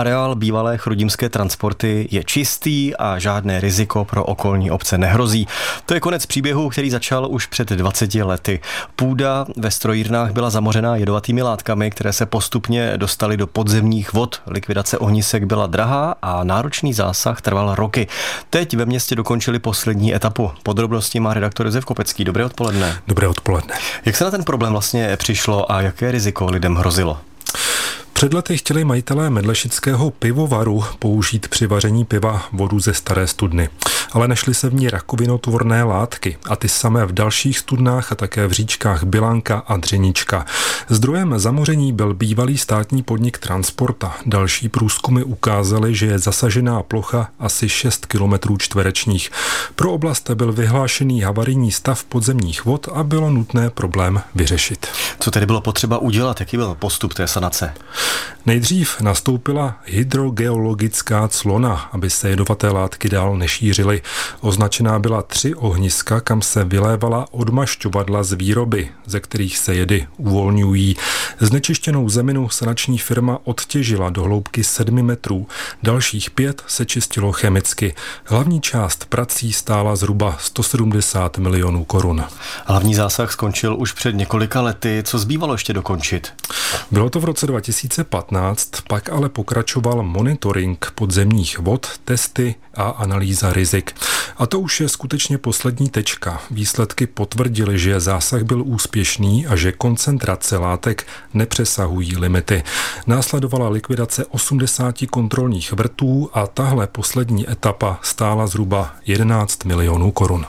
Areál bývalé chrudimské Transporty je čistý a žádné riziko pro okolní obce nehrozí. To je konec příběhu, který začal už před 20 lety. Půda ve strojírnách byla zamořená jedovatými látkami, které se postupně dostaly do podzemních vod. Likvidace ohnisek byla drahá a náročný zásah trval roky. Teď ve městě dokončili poslední etapu. Podrobnosti má redaktor Josef Kopecký. Dobré odpoledne. Dobré odpoledne. Jak se na ten problém vlastně přišlo a jaké riziko lidem hrozilo? Před lety chtěli majitelé medlešického pivovaru použít při vaření piva vodu ze staré studny, ale našly se v ní rakovinotvorné látky a ty samé v dalších studnách a také v říčkách Bilánka a Dřinička. Zdrojem zamoření byl bývalý státní podnik Transporta. Další průzkumy ukázaly, že je zasažená plocha asi 6 km čtverečních. Pro oblast byl vyhlášený havarijní stav podzemních vod a bylo nutné problém vyřešit. Co tedy bylo potřeba udělat? Jaký byl postup té sanace? Nejdřív nastoupila hydrogeologická clona, aby se jedovaté látky dál nešířily. Označená byla 3 ohniska, kam se vylévala odmašťovadla z výroby, ze kterých se jedy uvolňují. Znečištěnou zeminu sanační firma odtěžila do hloubky 7 metrů. Dalších 5 se čistilo chemicky. Hlavní část prací stála zhruba 170 milionů korun. Hlavní zásah skončil už před několika lety. Co zbývalo ještě dokončit? Bylo to v roce 2015, pak ale pokračoval monitoring podzemních vod, testy a analýza rizik. A to už je skutečně poslední tečka. Výsledky potvrdily, že zásah byl úspěšný a že koncentrace látek nepřesahují limity. Následovala likvidace 80 kontrolních vrtů a tahle poslední etapa stála zhruba 11 milionů korun.